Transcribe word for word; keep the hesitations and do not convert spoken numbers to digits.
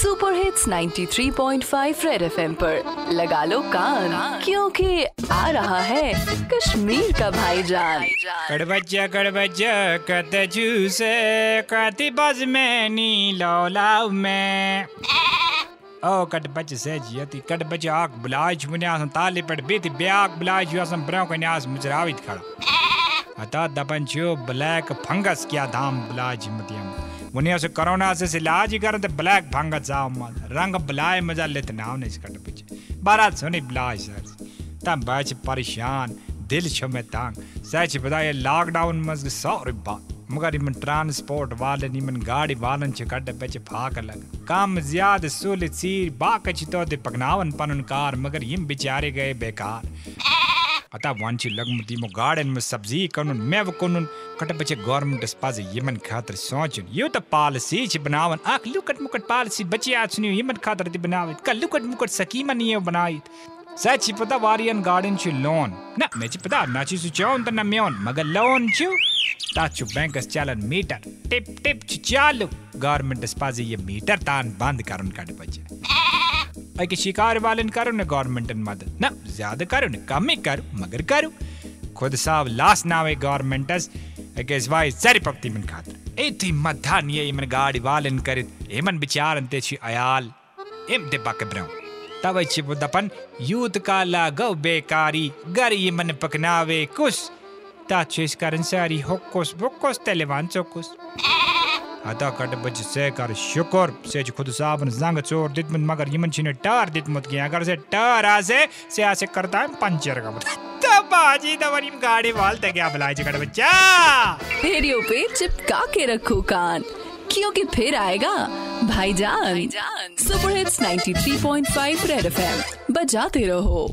Super hits ninety three point five red FM पर लगा लो कान, क्योंकि आ रहा है कश्मीर का भाईजान। कड़बच्चा कड़बच्चा कत जूसे कति बज में नीलो लाव में ओ कटबच से जियती कटबच आग बुलाज मुने आसम ताली पड़ बीती ब्याग बुलाज आसम ब्राउ कने आस मुजरावित खड़ा अता दपंचो ब्लैक फंगस क्या धाम बुलाज मुतियम मुनिया से कोरोना से इलाज ही करते ब्लैक फंगस जाओ रंग बुलाए मजा लेते नाव नहीं कट पीछे बारात सुनी बुलाज सर तब बच परेशान दिल छो में तंग सच बताए लॉकडाउन मज सौरी बात मगर इमन ट्रांसपोर्ट वालन इमन गाड़ी वालन से कट पे फाक लग काम ज्यादा सुल सीर बाक तो पकनावन पन कार मगर इम बेचारे गए बेकार अतः वांची लगमुती मो गार्डन में सब्जी कनुन मैं वो कनुन कट बचे गवर्नमेंट पास यमन खातर सोचन यो तो पॉलिसी च बनावन आख लुकट मुकट पॉलिसी बचे आज सुनियो यमन खातर दी बनावे कल लुकट मुकट सकीमा नहीं बनाई सच पता वारियन गार्डन च लोन ना मैं च पता ना च सुचौन त ना म्योन मगर लोन च ताचु बैंक चालन मीटर टिप टिप चालू गवर्नमेंट पास ये मीटर तान बंद करन कट बचे कि शिकार वालन करो ना गवर्नमेंट मदद ना ज्यादा करो ना कम ही करो मगर करो खुद साहब लाश ना हुए गवर्नमेंट सारी पक्ति मन खातर एथी मधा नहीं इमन गाड़ी वालन करे एमन बिचारन ते छी आयाल एम दे बक ब्रो तब अच्छी बुदपन यूथ का लागो बेकारी गरीब मन पकनावे कुछ ता चीज करन सारी होकोस बोकोस तेलेवान चोकोस अदा कट बच से कर शुक्र से खुद साहब जंग चोर दित मगर यमन छिने टार दित मत किया अगर से टार आसे से आसे करता है पंचर का बाजी दवरी गाड़ी वालते क्या बुलाए कट बच्चा रेडियो पे चिपका के रखो कान, क्योंकि फिर आएगा भाईजान। Super hits ninety three point five red FM बजाते रहो।